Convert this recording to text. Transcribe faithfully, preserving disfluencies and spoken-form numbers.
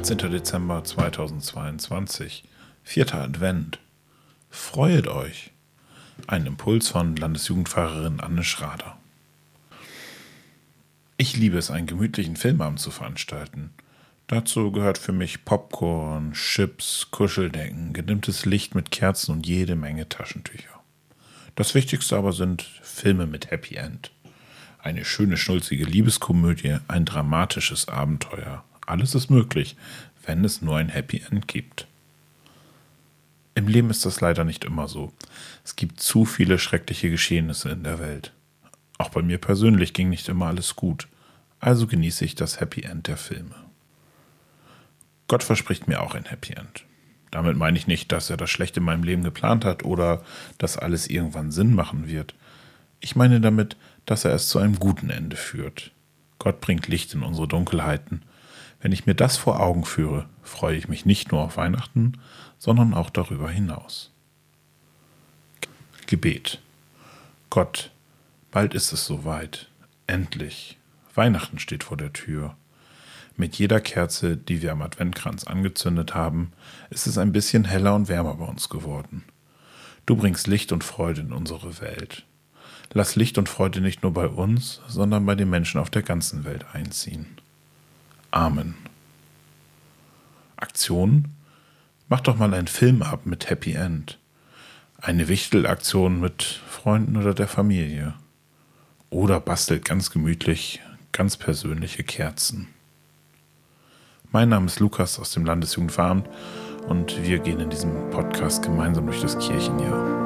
achtzehnten Dezember zweitausendzweiundzwanzig, vierter Advent. Freut euch! Ein Impuls von Landesjugendpfarrerin Anne Schrader. Ich liebe es, einen gemütlichen Filmabend zu veranstalten. Dazu gehört für mich Popcorn, Chips, Kuscheldecken, gedimmtes Licht mit Kerzen und jede Menge Taschentücher. Das Wichtigste aber sind Filme mit Happy End. Eine schöne, schnulzige Liebeskomödie, ein dramatisches Abenteuer. Alles ist möglich, wenn es nur ein Happy End gibt. Im Leben ist das leider nicht immer so. Es gibt zu viele schreckliche Geschehnisse in der Welt. Auch bei mir persönlich ging nicht immer alles gut. Also genieße ich das Happy End der Filme. Gott verspricht mir auch ein Happy End. Damit meine ich nicht, dass er das Schlechte in meinem Leben geplant hat oder dass alles irgendwann Sinn machen wird. Ich meine damit, dass er es zu einem guten Ende führt. Gott bringt Licht in unsere Dunkelheiten. Wenn ich mir das vor Augen führe, freue ich mich nicht nur auf Weihnachten, sondern auch darüber hinaus. Gebet. Gott, bald ist es soweit. Endlich. Weihnachten steht vor der Tür. Mit jeder Kerze, die wir am Adventkranz angezündet haben, ist es ein bisschen heller und wärmer bei uns geworden. Du bringst Licht und Freude in unsere Welt. Lass Licht und Freude nicht nur bei uns, sondern bei den Menschen auf der ganzen Welt einziehen. Amen. Aktion? Mach doch mal einen Filmabend mit Happy End. Eine Wichtelaktion mit Freunden oder der Familie. Oder bastelt ganz gemütlich, ganz persönliche Kerzen. Mein Name ist Lukas aus dem Landesjugendpfarramt und wir gehen in diesem Podcast gemeinsam durch das Kirchenjahr.